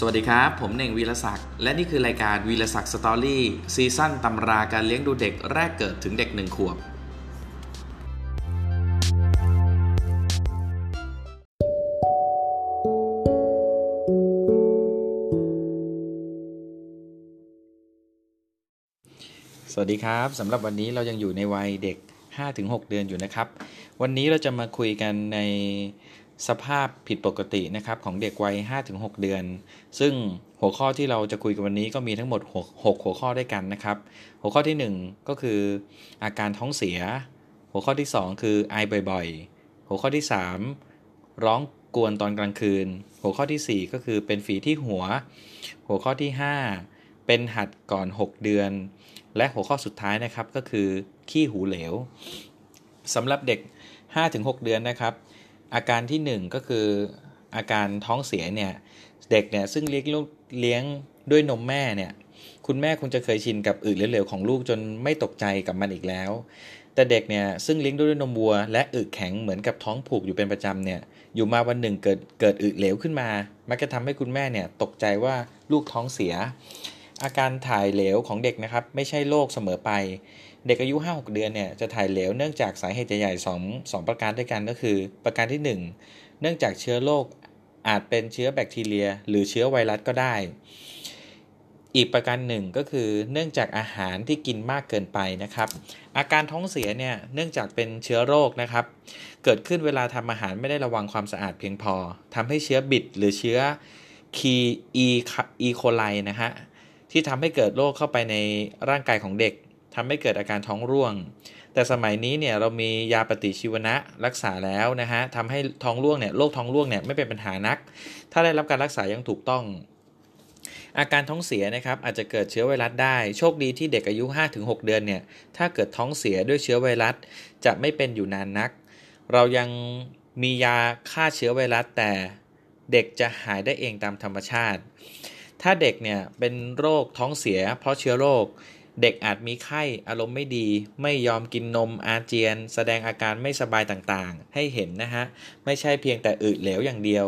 สวัสดีครับผมเน่งวีรศักดิ์และนี่คือรายการวีรศักดิ์สตอรี่ซีซั่นตำราการเลี้ยงดูเด็กแรกเกิดถึงเด็ก1ขวบสวัสดีครับสำหรับวันนี้เรายังอยู่ในวัยเด็ก 5-6 เดือนอยู่นะครับวันนี้เราจะมาคุยกันในสภาพผิดปกตินะครับของเด็กวัย 5-6 เดือนซึ่งหัวข้อที่เราจะคุยกันวันนี้ก็มีทั้งหมด6หัวข้อด้วยกันนะครับหัวข้อที่1ก็คืออาการท้องเสียหัวข้อที่2คือไอบ่อยๆหัวข้อที่3ร้องกวนตอนกลางคืนหัวข้อที่4ก็คือเป็นฝีที่หัวหัวข้อที่5เป็นหัดก่อน6เดือนและหัวข้อสุดท้ายนะครับก็คือขี้หูเหลวสำหรับเด็ก 5-6 เดือนนะครับอาการที่1ก็คืออาการท้องเสียเนี่ยเด็กเนี่ยซึ่งเลี้ยงด้วยนมแม่เนี่ยคุณแม่คงจะเคยชินกับอืดเร็วๆของลูกจนไม่ตกใจกับมันอีกแล้วแต่เด็กเนี่ยซึ่งเลี้ยงด้วยนมวัวและอืดแข็งเหมือนกับท้องผูกอยู่เป็นประจำเนี่ยอยู่มาวันหนึ่งเกิดอืดเหลวขึ้นมามักจะทำให้คุณแม่เนี่ยตกใจว่าลูกท้องเสียอาการถ่ายเหลวของเด็กนะครับไม่ใช่โรคเสมอไปเด็กอายุ 5-6 เดือนเนี่ยจะถ่ายเหลวเนื่องจากสาเหตุใหญ่ๆ2ประการด้วยกันก็คือประการที่1เนื่องจากเชื้อโรคอาจเป็นเชื้อแบคทีเรียหรือเชื้อไวรัสก็ได้อีกประการหนึ่งก็คือเนื่องจากอาหารที่กินมากเกินไปนะครับอาการท้องเสียเนี่ยเนื่องจากเป็นเชื้อโรคนะครับเกิดขึ้นเวลาทำอาหารไม่ได้ระวังความสะอาดเพียงพอทำให้เชื้อบิดหรือเชื้อE. coli นะฮะที่ทำให้เกิดโรคเข้าไปในร่างกายของเด็กทำให้เกิดอาการท้องร่วงแต่สมัยนี้เนี่ยเรามียาปฏิชีวนะรักษาแล้วนะฮะทำให้ท้องร่วงเนี่ยโรคท้องร่วงเนี่ยไม่เป็นปัญหานักถ้าได้รับการรักษาอย่างถูกต้องอาการท้องเสียนะครับอาจจะเกิดเชื้อไวรัสได้โชคดีที่เด็กอายุ 5-6 เดือนเนี่ยถ้าเกิดท้องเสียด้วยเชื้อไวรัสจะไม่เป็นอยู่นานนักเรายังมียาฆ่าเชื้อไวรัสแต่เด็กจะหายได้เองตามธรรมชาติถ้าเด็กเนี่ยเป็นโรคท้องเสียเพราะเชื้อโรคเด็กอาจมีไข้อารมณ์ไม่ดีไม่ยอมกินนมอาเจียนแสดงอาการไม่สบายต่างๆให้เห็นนะฮะไม่ใช่เพียงแต่อืดเหลวอย่างเดียว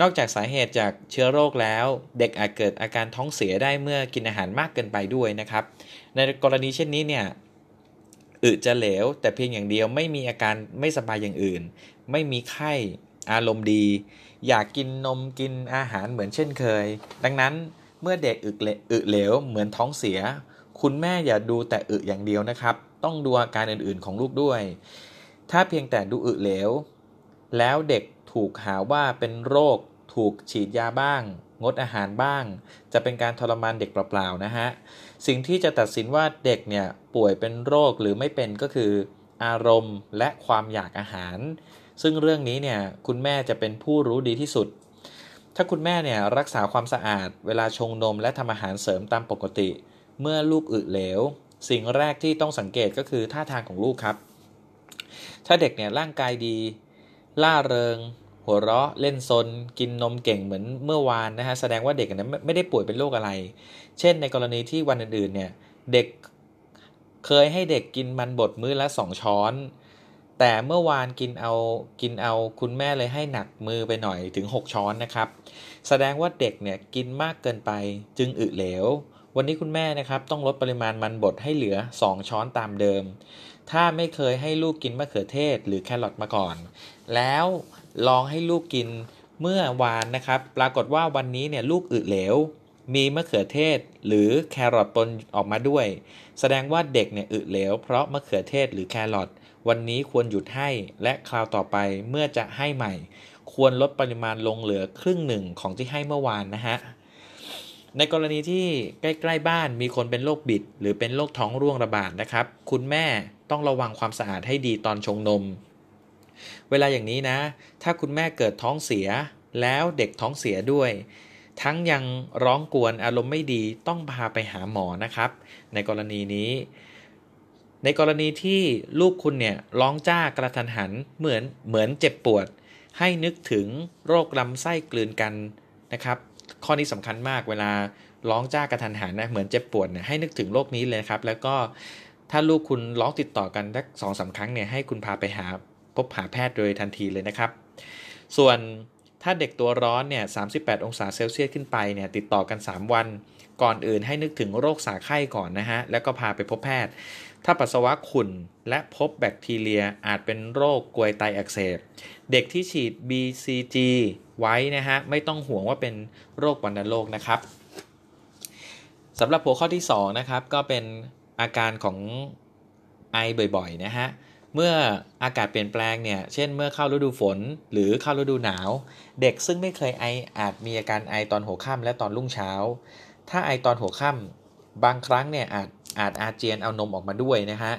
นอกจากสาเหตุจากเชื้อโรคแล้วเด็กอาจเกิดอาการท้องเสียได้เมื่อกินอาหารมากเกินไปด้วยนะครับในกรณีเช่นนี้เนี่ยอืดจะเหลวแต่เพียงอย่างเดียวไม่มีอาการไม่สบายอย่างอื่นไม่มีไข้อารมณ์ดีอยากกินนมกินอาหารเหมือนเช่นเคยดังนั้นเมื่อเด็กอืดเหลวเหมือนท้องเสียคุณแม่อย่าดูแต่อึอย่างเดียวนะครับต้องดูอาการอื่นๆของลูกด้วยถ้าเพียงแต่ดูอึเหลวแล้วเด็กถูกหาว่าเป็นโรคถูกฉีดยาบ้างงดอาหารบ้างจะเป็นการทรมานเด็กเปล่าๆนะฮะสิ่งที่จะตัดสินว่าเด็กเนี่ยป่วยเป็นโรคหรือไม่เป็นก็คืออารมณ์และความอยากอาหารซึ่งเรื่องนี้เนี่ยคุณแม่จะเป็นผู้รู้ดีที่สุดถ้าคุณแม่เนี่ยรักษาความสะอาดเวลาชงนมและทำอาหารเสริมตามปกติเมื่อลูกอึเหลวสิ่งแรกที่ต้องสังเกตก็คือท่าทางของลูกครับถ้าเด็กเนี่ยร่างกายดีล่าเริงหัวเราะเล่นซนกินนมเก่งเหมือนเมื่อวานนะฮะแสดงว่าเด็กเนี่ยไม่ได้ป่วยเป็นโรคอะไรเช่นในกรณีที่วันอื่นๆเนี่ยเด็กเคยให้เด็กกินมันบดมื้อละ2ช้อนแต่เมื่อวานกินเอาคุณแม่เลยให้หนักมือไปหน่อยถึง6ช้อนนะครับแสดงว่าเด็กเนี่ยกินมากเกินไปจึงอึเหลววันนี้คุณแม่นะครับต้องลดปริมาณมันบดให้เหลือ2ช้อนตามเดิมถ้าไม่เคยให้ลูกกินมะเขือเทศหรือแครอทมาก่อนแล้วลองให้ลูกกินเมื่อวานนะครับปรากฏว่าวันนี้เนี่ยลูกอืดเหลวมีมะเขือเทศหรือแครอทปนออกมาด้วยแสดงว่าเด็กเนี่ยอืดเหลวเพราะมะเขือเทศหรือแครอทวันนี้ควรหยุดให้และคราวต่อไปเมื่อจะให้ใหม่ควรลดปริมาณลงเหลือครึ่งหนึ่งของที่ให้เมื่อวานนะฮะในกรณีที่ใกล้ๆบ้านมีคนเป็นโรคบิดหรือเป็นโรคท้องร่วงระบาดนะครับคุณแม่ต้องระวังความสะอาดให้ดีตอนชงนมเวลาอย่างนี้นะถ้าคุณแม่เกิดท้องเสียแล้วเด็กท้องเสียด้วยทั้งยังร้องกวนอารมณ์ไม่ดีต้องพาไปหาหมอนะครับในกรณีนี้ในกรณีที่ลูกคุณเนี่ยร้องจ้ากระทันหันเหมือนเจ็บปวดให้นึกถึงโรคลำไส้กลืนกันนะครับข้อนี้สำคัญมากเวลาร้องจ้ากระทันหันนะเหมือนเจ็บปวดเนี่ยให้นึกถึงโรคนี้เลยครับแล้วก็ถ้าลูกคุณร้องติดต่อกันสัก 2-3 ครั้งเนี่ยให้คุณพาไปหาพบแพทย์โดยทันทีเลยนะครับส่วน ถ้าเด็กตัวร้อนเนี่ย38องศาเซลเซียสขึ้นไปเนี่ยติดต่อกัน3วันก่อนอื่นให้นึกถึงโรคสาไข้ก่อนนะฮะแล้วก็พาไปพบแพทย์ถ้าปัสสาวะขุ่นและพบแบคทีเรียอาจเป็นโรคกรวยไตอักเสบเด็กที่ฉีด BCG ไว้นะฮะไม่ต้องห่วงว่าเป็นโรควัณโรคนะครับสำหรับหัวข้อที่2นะครับก็เป็นอาการของไอบ่อยๆนะฮะเมื่ออากาศเปลี่ยนแปลงเนี่ยเช่นเมื่อเข้าฤดูฝนหรือเข้าฤดูหนาวเด็กซึ่งไม่เคยไออาจมีอาการไอตอนหัวค่ำและตอนรุ่งเช้าถ้าไอตอนหัวค่ำบางครั้งเนี่ยอาจอาเจียนเอานมออกมาด้วยนะฮะ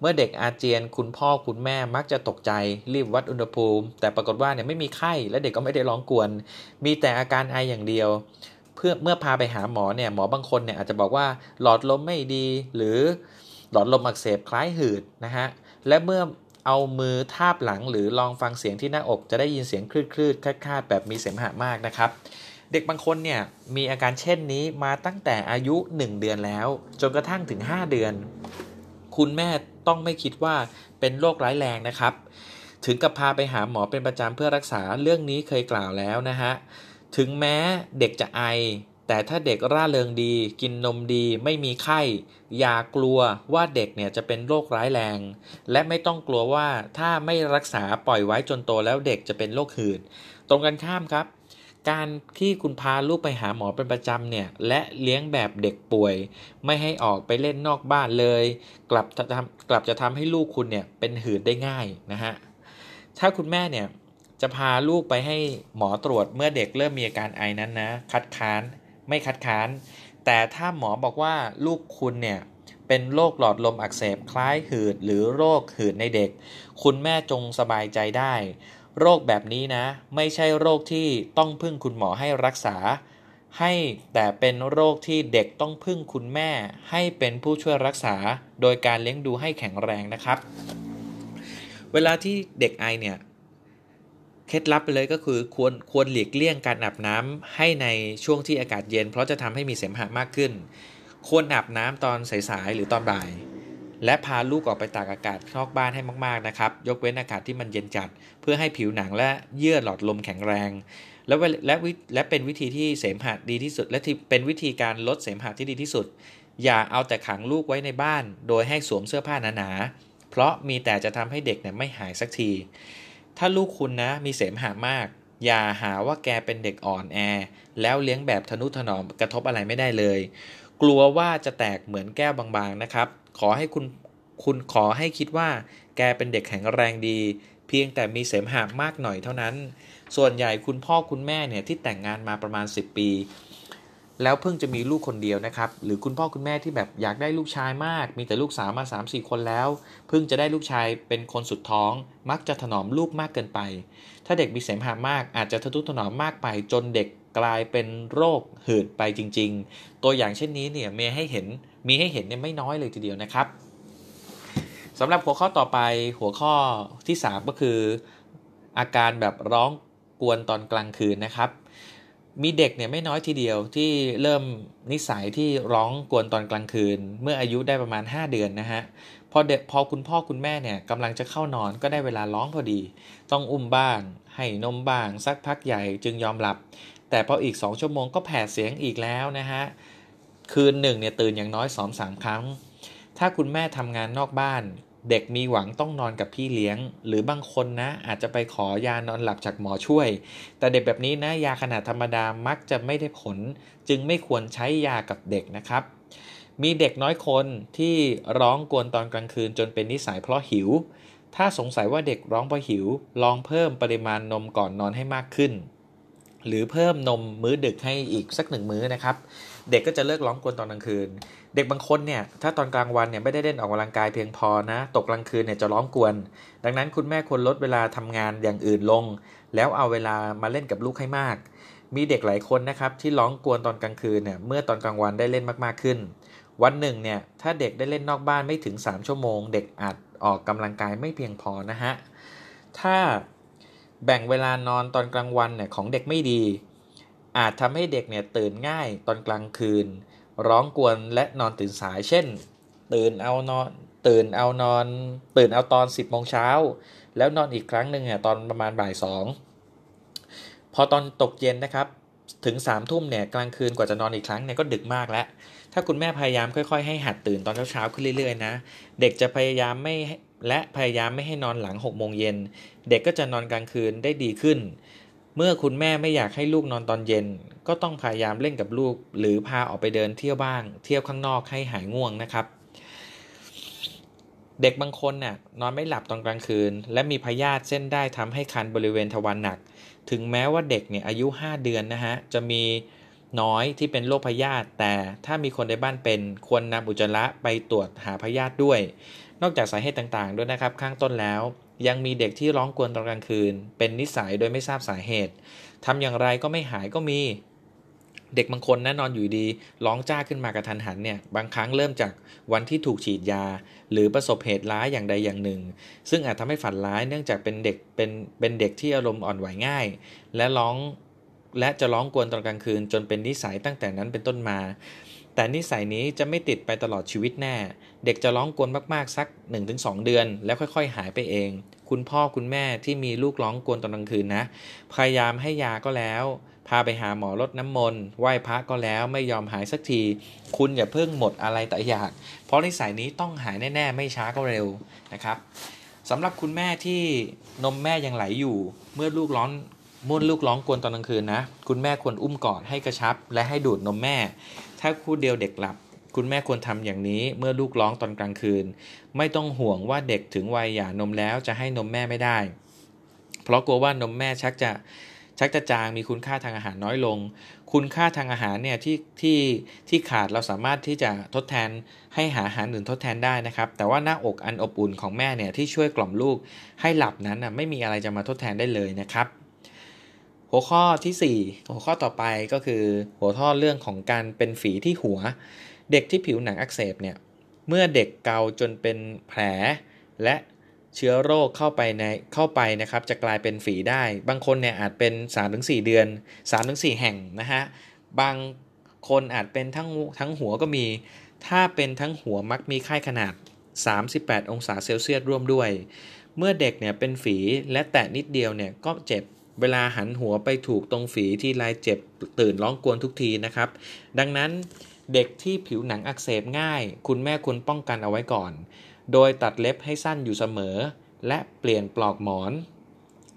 เมื่อเด็กอาเจียนคุณพ่อคุณแม่มักจะตกใจรีบวัดอุณหภูมิแต่ปรากฏว่าเนี่ยไม่มีไข้และเด็กก็ไม่ได้ร้องกวนมีแต่อาการไออย่างเดียวเมื่อพาไปหาหมอเนี่ยหมอบางคนเนี่ยอาจจะบอกว่าหลอดลมไม่ดีหรือหลอดลมอักเสบคล้ายหืดนะฮะและเมื่อเอามือทาบหลังหรือลองฟังเสียงที่หน้าอกจะได้ยินเสียงคลืดๆคลาดๆแบบมีเสมหะมากนะครับเด็กบางคนเนี่ยมีอาการเช่นนี้มาตั้งแต่อายุ1เดือนแล้วจนกระทั่งถึง5เดือนคุณแม่ต้องไม่คิดว่าเป็นโรคร้ายแรงนะครับถึงกับพาไปหาหมอเป็นประจำเพื่อรักษาเรื่องนี้เคยกล่าวแล้วนะฮะถึงแม้เด็กจะไอแต่ถ้าเด็กร่าเริงดีกินนมดีไม่มีไข้อย่ากลัวว่าเด็กเนี่ยจะเป็นโรคร้ายแรงและไม่ต้องกลัวว่าถ้าไม่รักษาปล่อยไว้จนโตแล้วเด็กจะเป็นโรคหืดตรงกันข้ามครับการที่คุณพาลูกไปหาหมอเป็นประจำเนี่ยและเลี้ยงแบบเด็กป่วยไม่ให้ออกไปเล่นนอกบ้านเลยกลับจะทำให้ลูกคุณเนี่ยเป็นหืดได้ง่ายนะฮะถ้าคุณแม่เนี่ยจะพาลูกไปให้หมอตรวจเมื่อเด็กเริ่มมีอาการไอนั้นนะไม่คัดค้านแต่ถ้าหมอบอกว่าลูกคุณเนี่ยเป็นโรคหลอดลมอักเสบคล้ายหืดหรือโรคหืดในเด็กคุณแม่จงสบายใจได้โรคแบบนี้นะไม่ใช่โรคที่ต้องพึ่งคุณหมอให้รักษาให้แต่เป็นโรคที่เด็กต้องพึ่งคุณแม่ให้เป็นผู้ช่วยรักษาโดยการเลี้ยงดูให้แข็งแรงนะครับเวลาที่เด็กไอเนี่ยเคล็ดลับไปเลยก็คือควรหลีกเลี่ยงการอาบน้ำให้ในช่วงที่อากาศเย็นเพราะจะทำให้มีเสมหะมากขึ้นควรอาบน้ำตอนสายๆหรือตอนบ่ายและพาลูกออกไปตากอากาศนอกบ้านให้มากๆนะครับยกเว้นอากาศที่มันเย็นจัดเพื่อให้ผิวหนังและเยื่อหลอดลมแข็งแรงและเป็นวิธีที่เสมหะดีที่สุดและเป็นวิธีการลดเสมหะที่ดีที่สุดอย่าเอาแต่ขังลูกไว้ในบ้านโดยให้สวมเสื้อผ้าหนาๆเพราะมีแต่จะทำให้เด็กเนี่ยไม่หายสักทีถ้าลูกคุณนะมีเสมหะมากอย่าหาว่าแกเป็นเด็กอ่อนแอแล้วเลี้ยงแบบทนุถนอมกระทบอะไรไม่ได้เลยกลัวว่าจะแตกเหมือนแก้วบางๆนะครับขอให้คิดว่าแกเป็นเด็กแข็งแรงดีเพียงแต่มีเสมหะมากหน่อยเท่านั้นส่วนใหญ่คุณพ่อคุณแม่เนี่ยที่แต่งงานมาประมาณ10ปีแล้วเพิ่งจะมีลูกคนเดียวนะครับหรือคุณพ่อคุณแม่ที่แบบอยากได้ลูกชายมากมีแต่ลูกสาวมา 3-4 คนแล้วเพิ่งจะได้ลูกชายเป็นคนสุดท้องมักจะถนอมลูกมากเกินไปถ้าเด็กมีเสมหะมากอาจจะทะนุถนอมมากไปจนเด็กกลายเป็นโรคหืดไปจริงๆตัวอย่างเช่นนี้เนี่ยมีให้เห็นเนี่ยไม่น้อยเลยทีเดียวนะครับสำหรับหัวข้อต่อไปหัวข้อที่3ก็คืออาการแบบร้องกวนตอนกลางคืนนะครับมีเด็กเนี่ยไม่น้อยทีเดียวที่เริ่มนิสัยที่ร้องกวนตอนกลางคืนเมื่ออายุได้ประมาณ5เดือนนะฮะพอคุณพ่อคุณแม่เนี่ยกำลังจะเข้านอนก็ได้เวลาร้องพอดีต้องอุ้มบ้างให้นมบ้างสักพักใหญ่จึงยอมหลับแต่พออีก2ชั่วโมงก็แผดเสียงอีกแล้วนะฮะคืนหนึ่งเนี่ยตื่นอย่างน้อย 2-3 ครั้งถ้าคุณแม่ทำงานนอกบ้านเด็กมีหวังต้องนอนกับพี่เลี้ยงหรือบางคนนะอาจจะไปขอยานอนหลับจากหมอช่วยแต่เด็กแบบนี้นะยาขนาดธรรมดามักจะไม่ได้ผลจึงไม่ควรใช้ยากับเด็กนะครับมีเด็กน้อยคนที่ร้องกวนตอนกลางคืนจนเป็นนิสัยเพราะหิวถ้าสงสัยว่าเด็กร้องเพราะหิวลองเพิ่มปริมาณนมก่อนนอนให้มากขึ้นหรือเพิ่มนมมื้อดึกให้อีกสัก1มื้อนะครับเด็กก็จะเลิกร้องกวนตอนกลางคืนเด็กบางคนเนี่ยถ้าตอนกลางวันเนี่ยไม่ได้เล่นออกกำลังกายเพียงพอนะตกกลางคืนเนี่ยจะร้องกวนดังนั้นคุณแม่ควรลดเวลาทำงานอย่างอื่นลงแล้วเอาเวลามาเล่นกับลูกให้มากมีเด็กหลายคนนะครับที่ร้องกวนตอนกลางคืนเนี่ยเมื่อตอนกลางวันได้เล่นมากๆขึ้นวันหนึ่งเนี่ยถ้าเด็กได้เล่นนอกบ้านไม่ถึง3ชั่วโมงเด็กอาจออกกำลังกายไม่เพียงพอนะฮะถ้าแบ่งเวลานอนตอนกลางวันเนี่ยของเด็กไม่ดีอาจทำให้เด็กเนี่ยตื่นง่ายตอนกลางคืนร้องกวนและนอนตื่นสายเช่นตื่นเอาตอน 10:00 น.แล้วนอนอีกครั้งนึงเนี่ยตอนประมาณ 12:00 น. พ พอตอนตกเย็นนะครับถึง 3 ทุ่มเนี่ยกลางคืนกว่าจะนอนอีกครั้งเนี่ยก็ดึกมากแล้วถ้าคุณแม่พยายามค่อยๆให้หัดตื่นตอนเช้าๆขึ้นเรื่อยๆนะเด็กจะพยายามไม่และพยายามไม่ให้นอนหลัง 18:00 นเด็กก็จะนอนกลางคืนได้ดีขึ้นเมื่อคุณแม่ไม่อยากให้ลูกนอนตอนเย็นก็ต้องพยายามเล่นกับลูกหรือพาออกไปเดินเที่ยวบ้างเที่ยวข้างนอกให้หายง่วงนะครับเด็กบางคนน่ะนอนไม่หลับตอนกลางคืนและมีพยาธิเส้นได้ทำให้คันบริเวณทวารหนักถึงแม้ว่าเด็กเนี่ยอายุ5เดือนนะฮะจะมีน้อยที่เป็นโรคพยาธิแต่ถ้ามีคนในบ้านเป็นควรนำอุจจาระไปตรวจหาพยาธิด้วยนอกจากสาเหตุต่างๆด้วยนะครับข้างต้นแล้วยังมีเด็กที่ร้องกวนตอนกลางคืนเป็นนิสัยโดยไม่ทราบสาเหตุทำอย่างไรก็ไม่หายก็มีเด็กบางคนนะนอนอยู่ดีร้องจ้าขึ้นมากระทันหันเนี่ยบางครั้งเริ่มจากวันที่ถูกฉีดยาหรือประสบเหตุร้ายอย่างใดอย่างหนึ่งซึ่งอาจทำให้ฝันร้ายเนื่องจากเป็นเด็กที่อารมณ์อ่อนไหวง่ายและจะร้องกวนตอนกลางคืนจนเป็นนิสัยตั้งแต่นั้นเป็นต้นมาแต่นิสัยนี้จะไม่ติดไปตลอดชีวิตแน่เด็กจะร้องกวนมากๆสัก 1-2 เดือนแล้วค่อยๆหายไปเองคุณพ่อคุณแม่ที่มีลูกร้องกวนตอนกลางคืนนะพยายามให้ยาก็แล้วพาไปหาหมอรดน้ำมนต์ไหว้พระก็แล้วไม่ยอมหายสักทีคุณอย่าเพิ่งหมดอะไรแต่อยากเพราะนิสัยนี้ต้องหายแน่ๆไม่ช้าก็เร็วนะครับสำหรับคุณแม่ที่นมแม่ยังไหลอยู่เมื่อลูกร้องกวนตอนกลางคืนนะคุณแม่ควรอุ้มกอดให้กระชับและให้ดูดนมแม่ถ้าคู่เดียวเด็กหลับคุณแม่ควรทำอย่างนี้เมื่อลูกร้องตอนกลางคืนไม่ต้องห่วงว่าเด็กถึงวัยหย่านมแล้วจะให้นมแม่ไม่ได้เพราะกลัวว่านมแม่ชักจะจางมีคุณค่าทางอาหารน้อยลงคุณค่าทางอาหารเนี่ยที่ขาดเราสามารถที่จะทดแทนให้หาอาหารอื่นทดแทนได้นะครับแต่ว่าหน้าอกอันอบอุ่นของแม่เนี่ยที่ช่วยกล่อมลูกให้หลับนั้นน่ะไม่มีอะไรจะมาทดแทนได้เลยนะครับหัวข้อที่4หัวข้อต่อไปก็คือหัวข้อเรื่องของการเป็นฝีที่หัวเด็กที่ผิวหนังอักเสบเนี่ยเมื่อเด็กเกาจนเป็นแผลและเชื้อโรคเข้าไปนะครับจะกลายเป็นฝีได้บางคนเนี่ยอาจเป็น 3-4 เดือน 3-4 แห่งนะฮะบางคนอาจเป็นทั้งหัวก็มีถ้าเป็นทั้งหัวมักมีไข้ขนาด38องศาเซลเซียสร่วมด้วยเมื่อเด็กเนี่ยเป็นฝีและแตะนิดเดียวเนี่ยก็เจ็บเวลาหันหัวไปถูกตรงฝีที่ลายเจ็บตื่นร้องกวนทุกทีนะครับดังนั้นเด็กที่ผิวหนังอักเสบง่ายคุณแม่ควรป้องกันเอาไว้ก่อนโดยตัดเล็บให้สั้นอยู่เสมอและเปลี่ยนปลอกหมอน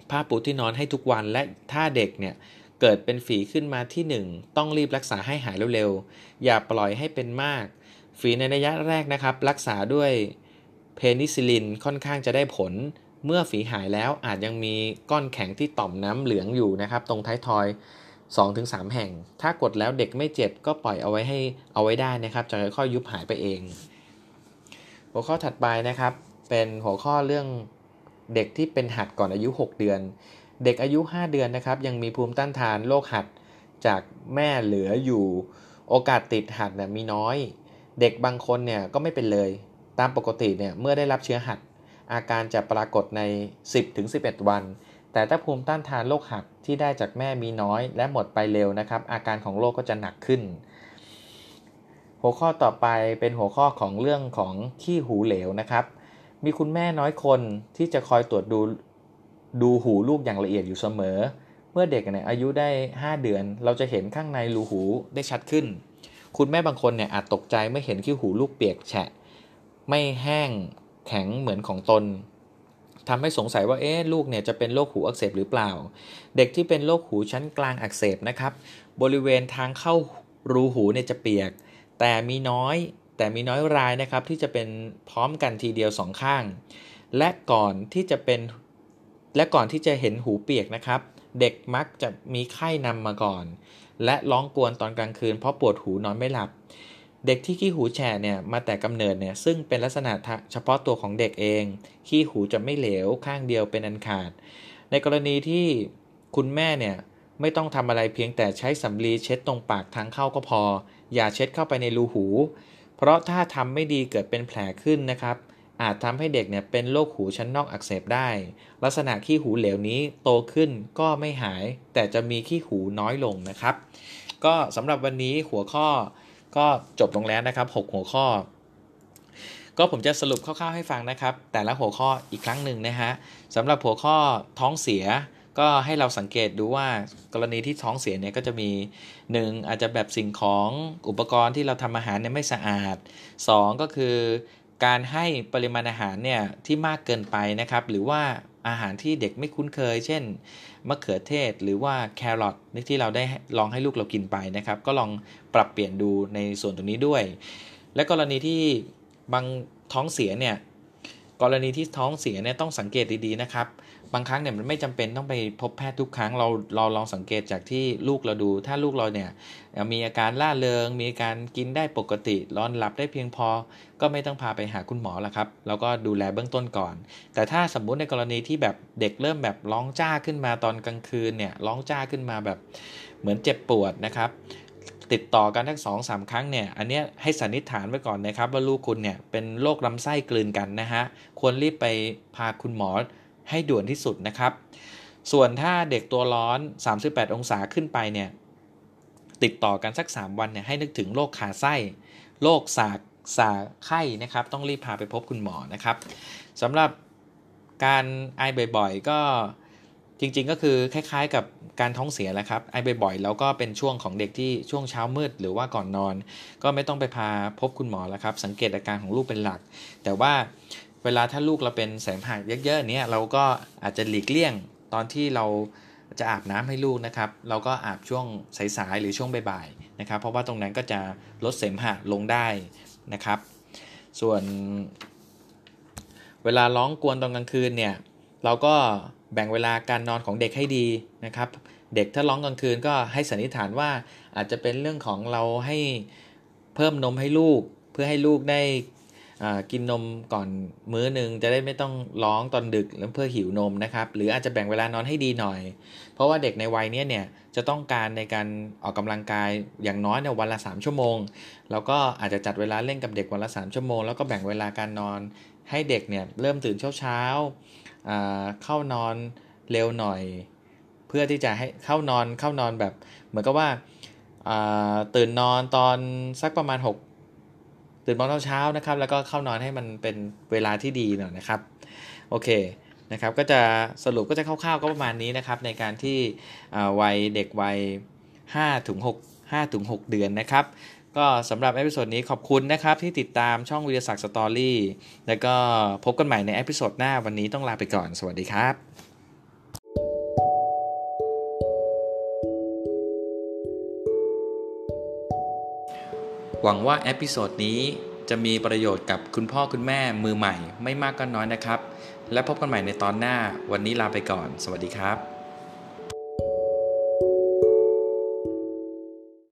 ผ้าปูที่นอนให้ทุกวันและถ้าเด็กเนี่ยเกิดเป็นฝีขึ้นมาที่1ต้องรีบรักษาให้หายเร็วๆอย่าปล่อยให้เป็นมากฝีในระยะแรกนะครับรักษาด้วยเพนิซิลลินค่อนข้างจะได้ผลเมื่อฝีหายแล้วอาจยังมีก้อนแข็งที่ต่อมน้ำเหลืองอยู่นะครับตรงท้ายทอย 2-3 แห่งถ้ากดแล้วเด็กไม่เจ็บก็ปล่อยเอาไว้ได้นะครับจะค่อยๆยุบหายไปเองหัวข้อถัดไปนะครับเป็นหัวข้อเรื่องเด็กที่เป็นหัดก่อนอายุ6เดือนเด็กอายุ5เดือนนะครับยังมีภูมิต้านทานโรคหัดจากแม่เหลืออยู่โอกาสติดหัดเนี่ยมีน้อยเด็กบางคนเนี่ยก็ไม่เป็นเลยตามปกติเนี่ยเมื่อได้รับเชื้อหัดอาการจะปรากฏใน 10-11 วันแต่ถ้าภูมิต้านทานโรคหัดที่ได้จากแม่มีน้อยและหมดไปเร็วนะครับอาการของโรคก็จะหนักขึ้นหัวข้อต่อไปเป็นหัวข้อของเรื่องของขี้หูเหลวนะครับมีคุณแม่น้อยคนที่จะคอยตรวจดูหูลูกอย่างละเอียดอยู่เสมอเมื่อเด็กเนี่ยอายุได้5เดือนเราจะเห็นข้างในรูหูได้ชัดขึ้นคุณแม่บางคนเนี่ยอาจตกใจเมื่อเห็นขี้หูลูกเปียกแฉะไม่แห้งแข็งเหมือนของตนทำให้สงสัยว่าลูกเนี่ยจะเป็นโรคหูอักเสบหรือเปล่าเด็กที่เป็นโรคหูชั้นกลางอักเสบนะครับบริเวณทางเข้ารูหูเนี่ยจะเปียกแต่มีน้อยรายนะครับที่จะเป็นพร้อมกันทีเดียว2ข้างและก่อนที่จะเห็นหูเปียกนะครับเด็กมักจะมีไข้นำมาก่อนและร้องกวนตอนกลางคืนเพราะปวดหูนอนไม่หลับเด็กที่ขี้หูแฉะเนี่ยมาแต่กำเนิดเนี่ยซึ่งเป็นลักษณะเฉพาะตัวของเด็กเองขี้หูจะไม่เหลวข้างเดียวเป็นอันขาดในกรณีที่คุณแม่เนี่ยไม่ต้องทำอะไรเพียงแต่ใช้สำลีเช็ดตรงปากทางเข้าก็พออย่าเช็ดเข้าไปในรูหูเพราะถ้าทำไม่ดีเกิดเป็นแผลขึ้นนะครับอาจทำให้เด็กเนี่ยเป็นโรคหูชั้นนอกอักเสบได้ลักษณะขี้หูเหลวนี้โตขึ้นก็ไม่หายแต่จะมีขี้หูน้อยลงนะครับก็สำหรับวันนี้หัวข้อก็จบลงแล้วนะครับ6หัวข้อก็ผมจะสรุปคร่าวๆให้ฟังนะครับแต่ละหัวข้ออีกครั้งนึงนะฮะสำหรับหัวข้อท้องเสีย ก็ให้เราสังเกตดูว่ากรณีที่ท้องเสียเนี่ยก็จะมี1อาจจะแบบสิ่งของอุปกรณ์ที่เราทำอาหารเนี่ยไม่สะอาด2ก็คือการให้ปริมาณอาหารเนี่ยที่มากเกินไปนะครับหรือว่าอาหารที่เด็กไม่คุ้นเคยเช่นมะเขือเทศหรือว่าแครอทที่เราได้ลองให้ลูกเรากินไปนะครับก็ลองปรับเปลี่ยนดูในส่วนตรงนี้ด้วยและกรณีที่บางท้องเสียเนี่ยกรณีที่ท้องเสียเนี่ยต้องสังเกตดีๆนะครับบางครั้งเนี่ยมันไม่จำเป็นต้องไปพบแพทย์ทุกครั้งเราลองสังเกตจากที่ลูกเราดูถ้าลูกเราเนี่ยมีอาการล่าเริงมีอาการกินได้ปกตินอนหลับได้เพียงพอก็ไม่ต้องพาไปหาคุณหมอละครับเราก็ดูแลเบื้องต้นก่อนแต่ถ้าสมมุติในกรณีที่แบบเด็กเริ่มแบบร้องจ้าขึ้นมาตอนกลางคืนเนี่ยร้องจ้าขึ้นมาแบบเหมือนเจ็บปวดนะครับติดต่อกันทั้ง 2-3 ครั้งเนี่ยอันนี้ให้สันนิษฐานไว้ก่อนนะครับว่าลูกคุณเนี่ยเป็นโรคลำไส้กลืนกันนะฮะควรรีบไปพาคุณหมอให้ด่วนที่สุดนะครับส่วนถ้าเด็กตัวร้อน38องศาขึ้นไปเนี่ยติดต่อกันสัก3วันเนี่ยให้นึกถึงโรคขาไส้โรคสากไข้นะครับต้องรีบพาไปพบคุณหมอนะครับสำหรับการไอบ่อยๆก็จริงๆก็คือคล้ายๆกับการท้องเสียแหละครับไอบ่อยๆแล้วก็เป็นช่วงของเด็กที่ช่วงเช้ามืดหรือว่าก่อนนอนก็ไม่ต้องไปพาพบคุณหมอแล้วครับสังเกตอาการของลูกเป็นหลักแต่ว่าเวลาถ้าลูกเราเป็นเสมหะเยอะๆเนี่ยเราก็อาจจะหลีกเลี่ยงตอนที่เราจะอาบน้ำให้ลูกนะครับเราก็อาบช่วงสายๆหรือช่วงบ่ายๆนะครับเพราะว่าตรงนั้นก็จะลดเสมหะลงได้นะครับส่วนเวลาร้องกวนตอนกลางคืนเนี่ยเราก็แบ่งเวลาการนอนของเด็กให้ดีนะครับเด็กถ้าร้องกลางคืนก็ให้สันนิษฐานว่าอาจจะเป็นเรื่องของเราให้เพิ่มนมให้ลูกเพื่อให้ลูกได้กินนมก่อนมื้อนึงจะได้ไม่ต้องร้องตอนดึกแล้วเพื่อหิวนมนะครับหรืออาจจะแบ่งเวลานอนให้ดีหน่อยเพราะว่าเด็กในวัยนี้เนี่ยจะต้องการในการออกกำลังกายอย่างน้อยเนี่ยวันละ3ชั่วโมงแล้วก็อาจจะจัดเวลาเล่นกับเด็กวันละ3ชั่วโมงแล้วก็แบ่งเวลาการนอนให้เด็กเนี่ยเริ่มตื่นเช้าเข้านอนเร็วหน่อยเพื่อที่จะให้เข้านอนแบบเหมือนกับว่าตื่นนอนตอนสักประมาณ6ตื่นตอนเช้านะครับแล้วก็เข้านอนให้มันเป็นเวลาที่ดีหน่อยนะครับโอเคนะครับก็จะสรุปก็จะคร่าวๆก็ประมาณนี้นะครับในการที่วัยเด็กวัย5-6 เดือนนะครับก็สำหรับเอพิโซดนี้ขอบคุณนะครับที่ติดตามช่องวิทยาศักดิ์สตอรี่แล้วก็พบกันใหม่ในเอพิโซดหน้าวันนี้ต้องลาไปก่อนสวัสดีครับหวังว่าเอพิโซดนี้จะมีประโยชน์กับคุณพ่อคุณแม่มือใหม่ไม่มากก็น้อยนะครับและพบกันใหม่ในตอนหน้าวันนี้ลาไปก่อนสวัสดีครับ